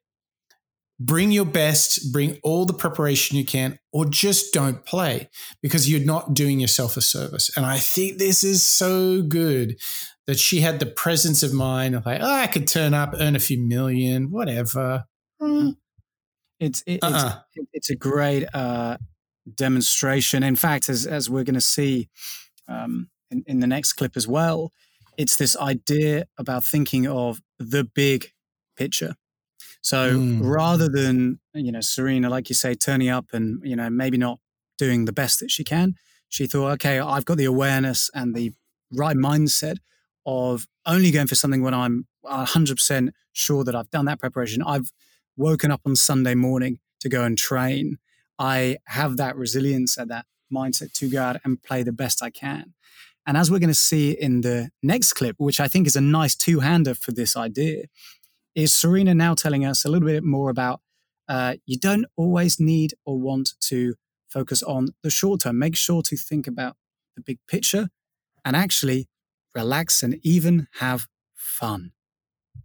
Bring your best, bring all the preparation you can, or just don't play because you're not doing yourself a service. And I think this is so good that she had the presence of mind of like, oh, I could turn up, earn a few million, whatever. Mm. It's it, uh-uh. it's it's a great uh, demonstration. In fact, as as we're going to see, um, In, in the next clip as well, it's this idea about thinking of the big picture. So mm. rather than, you know, Serena, like you say, turning up and, you know, maybe not doing the best that she can, she thought, okay, I've got the awareness and the right mindset of only going for something when I'm one hundred percent sure that I've done that preparation. I've woken up on Sunday morning to go and train. I have that resilience and that mindset to go out and play the best I can. And as we're going to see in the next clip, which I think is a nice two-hander for this idea, is Serena now telling us a little bit more about uh, you don't always need or want to focus on the short term. Make sure to think about the big picture and actually relax and even have fun.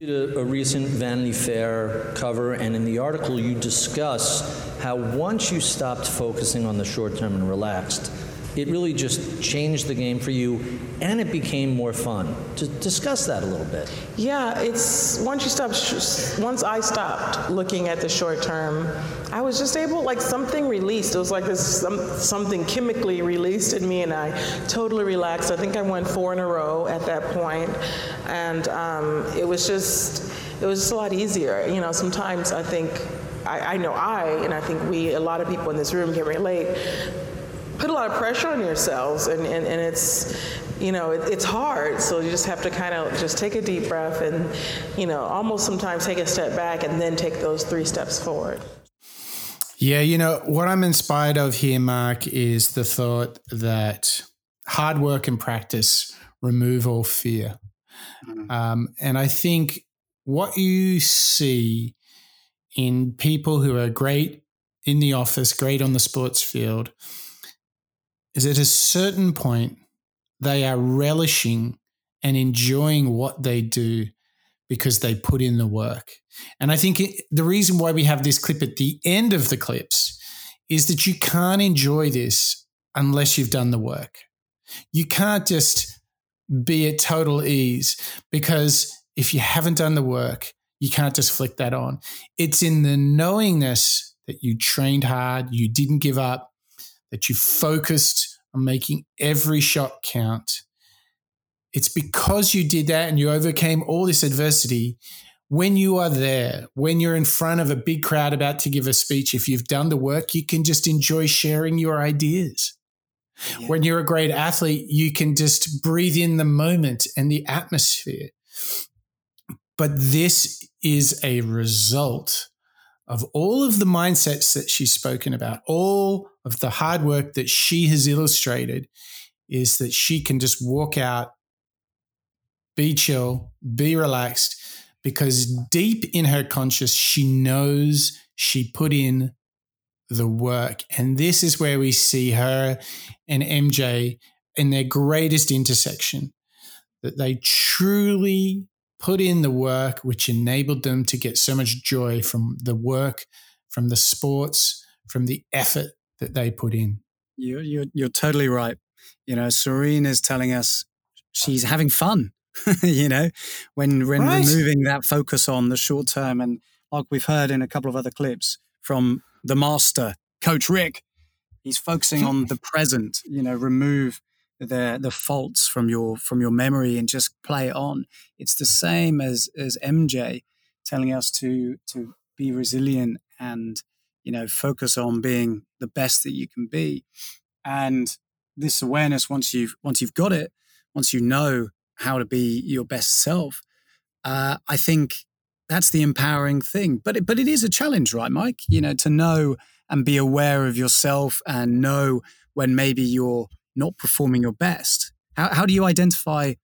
You did a, a recent Vanity Fair cover, and in the article you discuss how once you stopped focusing on the short term and relaxed, it really just changed the game for you, and it became more fun. To discuss that a little bit. Yeah, it's once you stop. Once I stopped looking at the short term, I was just able, like something released. It was like this some, something chemically released in me, and I totally relaxed. I think I won four in a row at that point, and um, it was just, it was just a lot easier. You know, sometimes I think, I, I know I, and I think we, a lot of people in this room can relate. Put a lot of pressure on yourselves, and, and, and it's, you know, it, it's hard. So you just have to kind of just take a deep breath and, you know, almost sometimes take a step back and then take those three steps forward. Yeah, you know, what I'm inspired of here, Mark, is the thought that hard work and practice remove all fear. Mm-hmm. Um, and I think what you see in people who are great in the office, great on the sports field, is at a certain point they are relishing and enjoying what they do because they put in the work. And I think it, the reason why we have this clip at the end of the clips is that you can't enjoy this unless you've done the work. You can't just be at total ease, because if you haven't done the work, you can't just flick that on. It's in the knowingness that you trained hard, you didn't give up, that you focused on making every shot count. It's because you did that and you overcame all this adversity. When you are there, when you're in front of a big crowd about to give a speech, if you've done the work, you can just enjoy sharing your ideas. Yeah. When you're a great athlete, you can just breathe in the moment and the atmosphere. But this is a result of all of the mindsets that she's spoken about, all of the hard work that she has illustrated, is that she can just walk out, be chill, be relaxed, because deep in her conscious, she knows she put in the work. And this is where we see her and M J in their greatest intersection, that they truly put in the work, which enabled them to get so much joy from the work, from the sports, from the effort that they put in. You're, you're, you're totally right. You know, Serena's telling us she's having fun, you know, when, when right. removing that focus on the short term. And like we've heard in a couple of other clips from the master, Coach Rick, he's focusing on the present, you know, remove the the faults from your from your memory and just play on. It's the same as as M J telling us to to be resilient and, you know, focus on being the best that you can be. And this awareness, once you've once you've got it, once you know how to be your best self, uh, I think that's the empowering thing. But it, but it is a challenge, right, Mike? You know, to know and be aware of yourself and know when maybe you're not performing your best. How how do you identify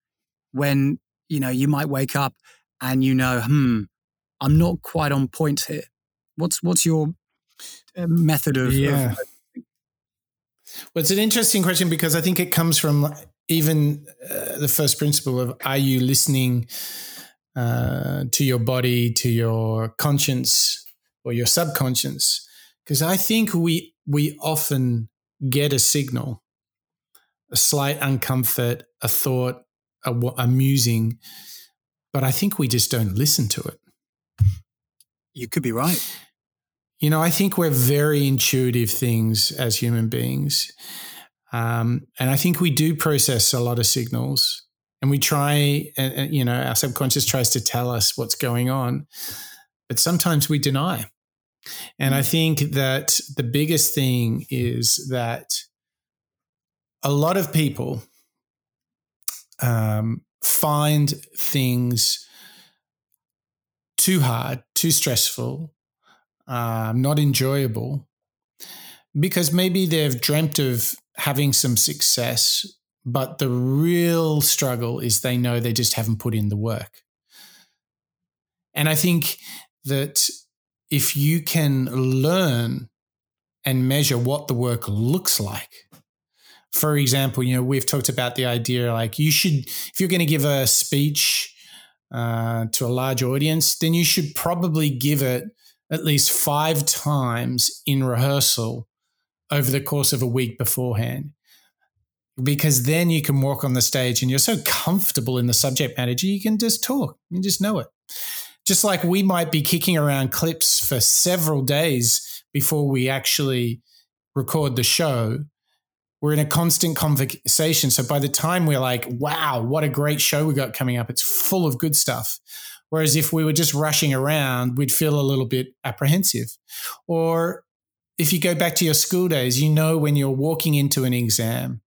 when, you know, you might wake up and you know, hmm, I'm not quite on point here? What's what's your method of? Yeah. Of- well, it's an interesting question, because I think it comes from even uh, the first principle of, are you listening uh, to your body, to your conscience or your subconscious? Because I think we we often get a signal, a slight uncomfort, a thought, a, a musing, but I think we just don't listen to it. You could be right. You know, I think we're very intuitive things as human beings. Um, and I think we do process a lot of signals, and we try, and, and, you know, our subconscious tries to tell us what's going on, but sometimes we deny. And I think that the biggest thing is that a lot of people um, find things too hard, too stressful, uh, not enjoyable, because maybe they've dreamt of having some success, but the real struggle is they know they just haven't put in the work. And I think that if you can learn and measure what the work looks like. For example, you know, we've talked about the idea, like, you should, if you're going to give a speech uh, to a large audience, then you should probably give it at least five times in rehearsal over the course of a week beforehand, because then you can walk on the stage and you're so comfortable in the subject matter, you can just talk, you just know it. Just like we might be kicking around clips for several days before we actually record the show. We're in a constant conversation. So by the time we're like, wow, what a great show we got coming up, it's full of good stuff. Whereas if we were just rushing around, we'd feel a little bit apprehensive. Or if you go back to your school days, you know, when you're walking into an exam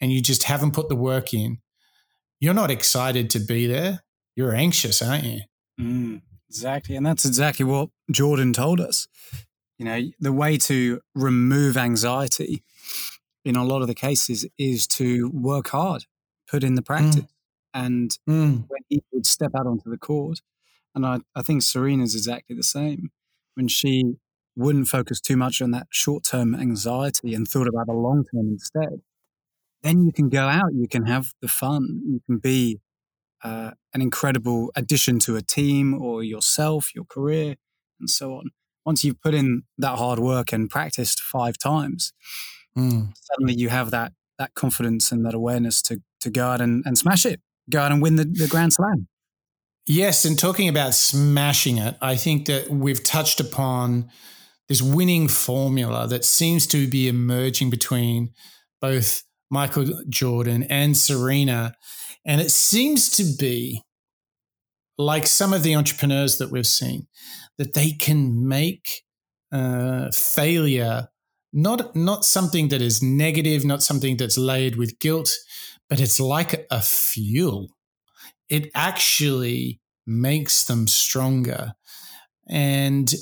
and you just haven't put the work in, you're not excited to be there. You're anxious, aren't you? Mm, exactly. And that's exactly what Jordan told us. You know, the way to remove anxiety in a lot of the cases is to work hard, put in the practice. Mm. And mm. when he would step out onto the court, and I, I think Serena's exactly the same, when she wouldn't focus too much on that short-term anxiety and thought about the long-term instead, then you can go out, you can have the fun, you can be uh, an incredible addition to a team or yourself, your career, and so on. Once you've put in that hard work and practiced five times, mm. suddenly you have that that confidence and that awareness to to go out and, and smash it, go out and win the, the Grand Slam. Yes, and talking about smashing it, I think that we've touched upon this winning formula that seems to be emerging between both Michael Jordan and Serena. And it seems to be like some of the entrepreneurs that we've seen, that they can make uh, failure not, not something that is negative, not something that's laid with guilt, but it's like a fuel. It actually makes them stronger. And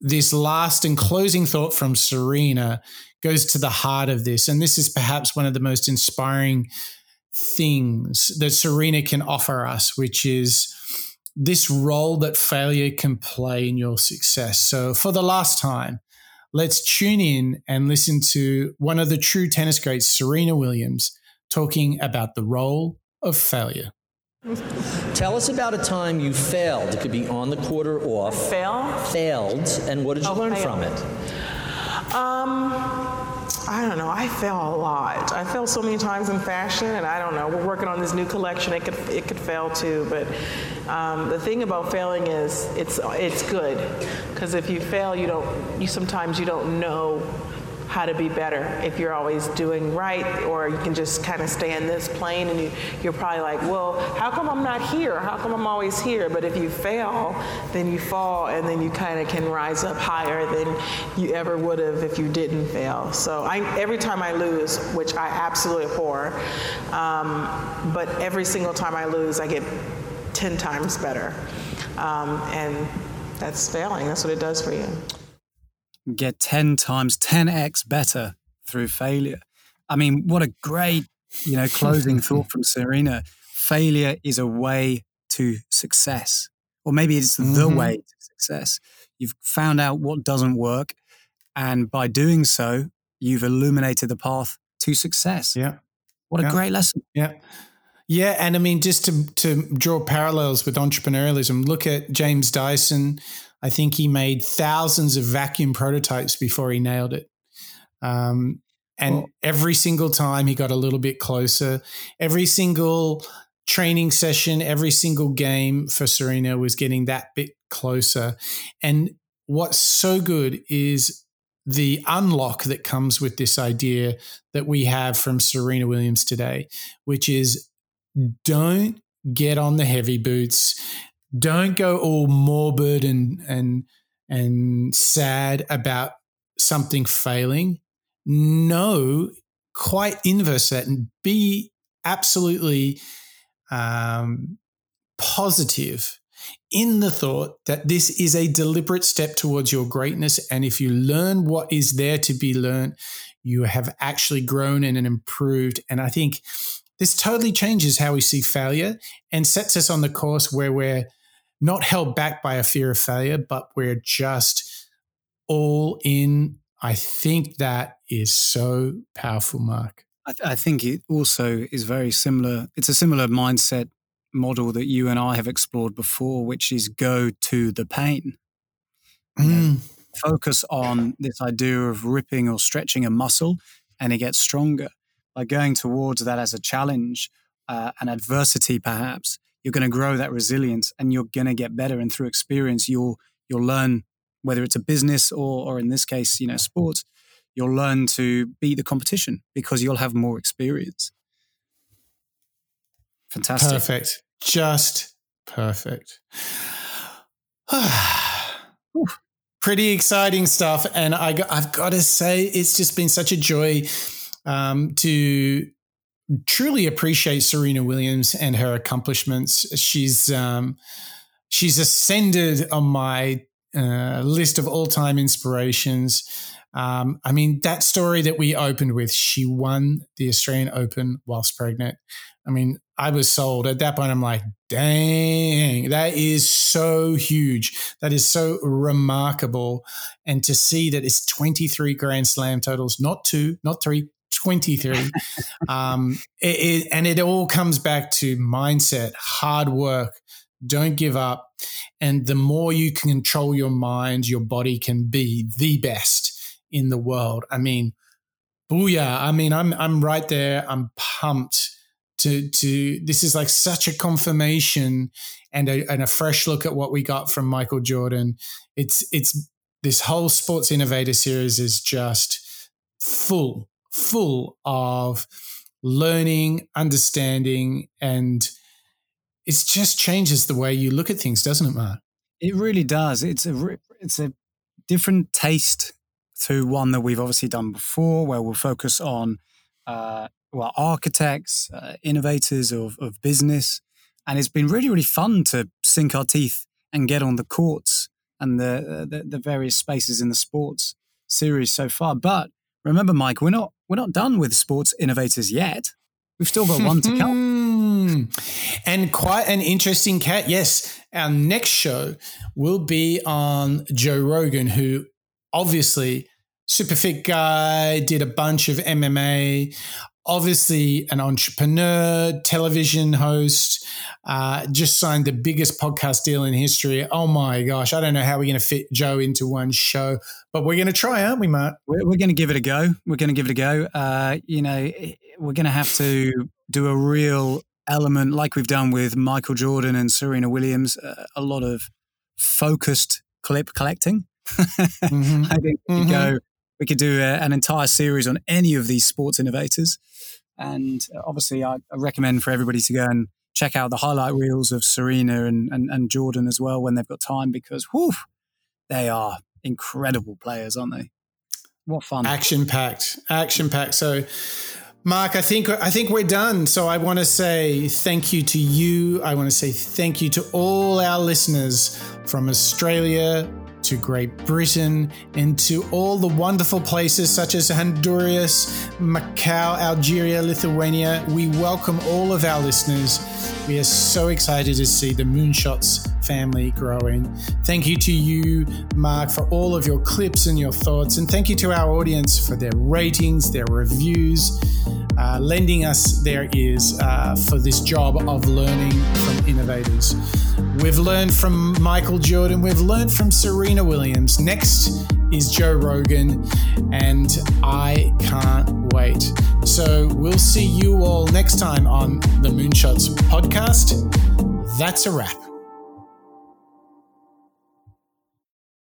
this last and closing thought from Serena goes to the heart of this. And this is perhaps one of the most inspiring things that Serena can offer us, which is this role that failure can play in your success. So for the last time, let's tune in and listen to one of the true tennis greats, Serena Williams, talking about the role of failure. Tell us about a time you failed. It could be on the court or off. Fail? Failed. And what did you oh, learn failed. from it? Um, I don't know. I fail a lot. I fail so many times in fashion, and I don't know. We're working on this new collection. It could it could fail too. But um, the thing about failing is it's it's good, because if you fail, you don't you sometimes you don't know how to be better. If you're always doing right, or you can just kind of stay in this plane, and you, you're probably like, well, how come I'm not here? How come I'm always here? But if you fail, then you fall, and then you kind of can rise up higher than you ever would have if you didn't fail. So I, every time I lose, which I absolutely abhor, um, but every single time I lose, I get ten times better. Um, and that's failing. That's what it does for you. Get ten times, ten x better through failure. I mean, what a great, you know, closing thought from Serena. Failure is a way to success, or maybe it's mm-hmm. the way to success. You've found out what doesn't work, and by doing so, you've illuminated the path to success. Yeah. What yeah. a great lesson. Yeah. Yeah, and I mean, just to, to draw parallels with entrepreneurialism, look at James Dyson. I think he made thousands of vacuum prototypes before he nailed it. Um, and well, every single time he got a little bit closer. Every single training session, every single game for Serena was getting that bit closer. And what's so good is the unlock that comes with this idea that we have from Serena Williams today, which is don't get on the heavy boots. Don't go all morbid and and and sad about something failing. No, quite inverse that, and be absolutely um, positive in the thought that this is a deliberate step towards your greatness. And if you learn what is there to be learned, you have actually grown and improved. And I think this totally changes how we see failure and sets us on the course where we're not held back by a fear of failure, but we're just all in. I think that is so powerful, Mark. I, th- I think it also is very similar. It's a similar mindset model that you and I have explored before, which is go to the pain. Mm. Focus on this idea of ripping or stretching a muscle, and it gets stronger. By going towards that as a challenge, uh, an adversity perhaps, you're going to grow that resilience, and you're going to get better. And through experience, you'll you'll learn, whether it's a business or, or in this case, you know, sports, you'll learn to beat the competition because you'll have more experience. Fantastic. Perfect. Just perfect. Pretty exciting stuff. And I, I've got to say, it's just been such a joy um, to truly appreciate Serena Williams and her accomplishments. She's um, she's ascended on my uh, list of all-time inspirations. Um, I mean, that story that we opened with, she won the Australian Open whilst pregnant. I mean, I was sold. At that point, I'm like, dang, that is so huge. That is so remarkable. And to see that it's twenty-three Grand Slam totals, not two, not three, twenty-three. um, it, it, and it all comes back to mindset, hard work, don't give up. And the more you can control your mind, your body can be the best in the world. I mean, booyah. I mean, I'm I'm right there. I'm pumped to to this is like such a confirmation and a and a fresh look at what we got from Michael Jordan. It's it's this whole Sports Innovator series is just full, full of learning, understanding, and it just changes the way you look at things, doesn't it, Mark? It really does. It's a it's a different taste to one that we've obviously done before, where we'll focus on uh, well architects, uh, innovators of, of business, and it's been really, really fun to sink our teeth and get on the courts and the the, the various spaces in the sports series so far. But remember, Mike, we're not we're not done with sports innovators yet. We've still got one to come. And quite an interesting cat. Yes, our next show will be on Joe Rogan, who obviously super fit guy, did a bunch of M M A, obviously an entrepreneur, television host, uh, just signed the biggest podcast deal in history. Oh my gosh, I don't know how we're going to fit Joe into one show, but we're going to try, aren't we, Mark? We're, we're going to give it a go. We're going to give it a go. Uh, you know, we're going to have to do a real element like we've done with Michael Jordan and Serena Williams, uh, a lot of focused clip collecting. mm-hmm. I think we could, mm-hmm. go, we could do a, an entire series on any of these sports innovators. And obviously I, I recommend for everybody to go and check out the highlight reels of Serena and, and, and Jordan as well when they've got time, because whew, they are incredible players, aren't they? What fun. Action-packed, action-packed. So Mark, I think I think we're done. So I want to say thank you to you. I want to say thank you to all our listeners from Australia to Great Britain and to all the wonderful places such as Honduras, Macau, Algeria, Lithuania. We welcome all of our listeners. We are so excited to see the Moonshots family growing. Thank you to you, Mark, for all of your clips and your thoughts. And thank you to our audience for their ratings, their reviews, uh, lending us their ears uh, for this job of learning from innovators. We've learned from Michael Jordan. We've learned from Serena Williams. Next is Joe Rogan, and I can't wait. So we'll see you all next time on the Moonshots podcast. That's a wrap.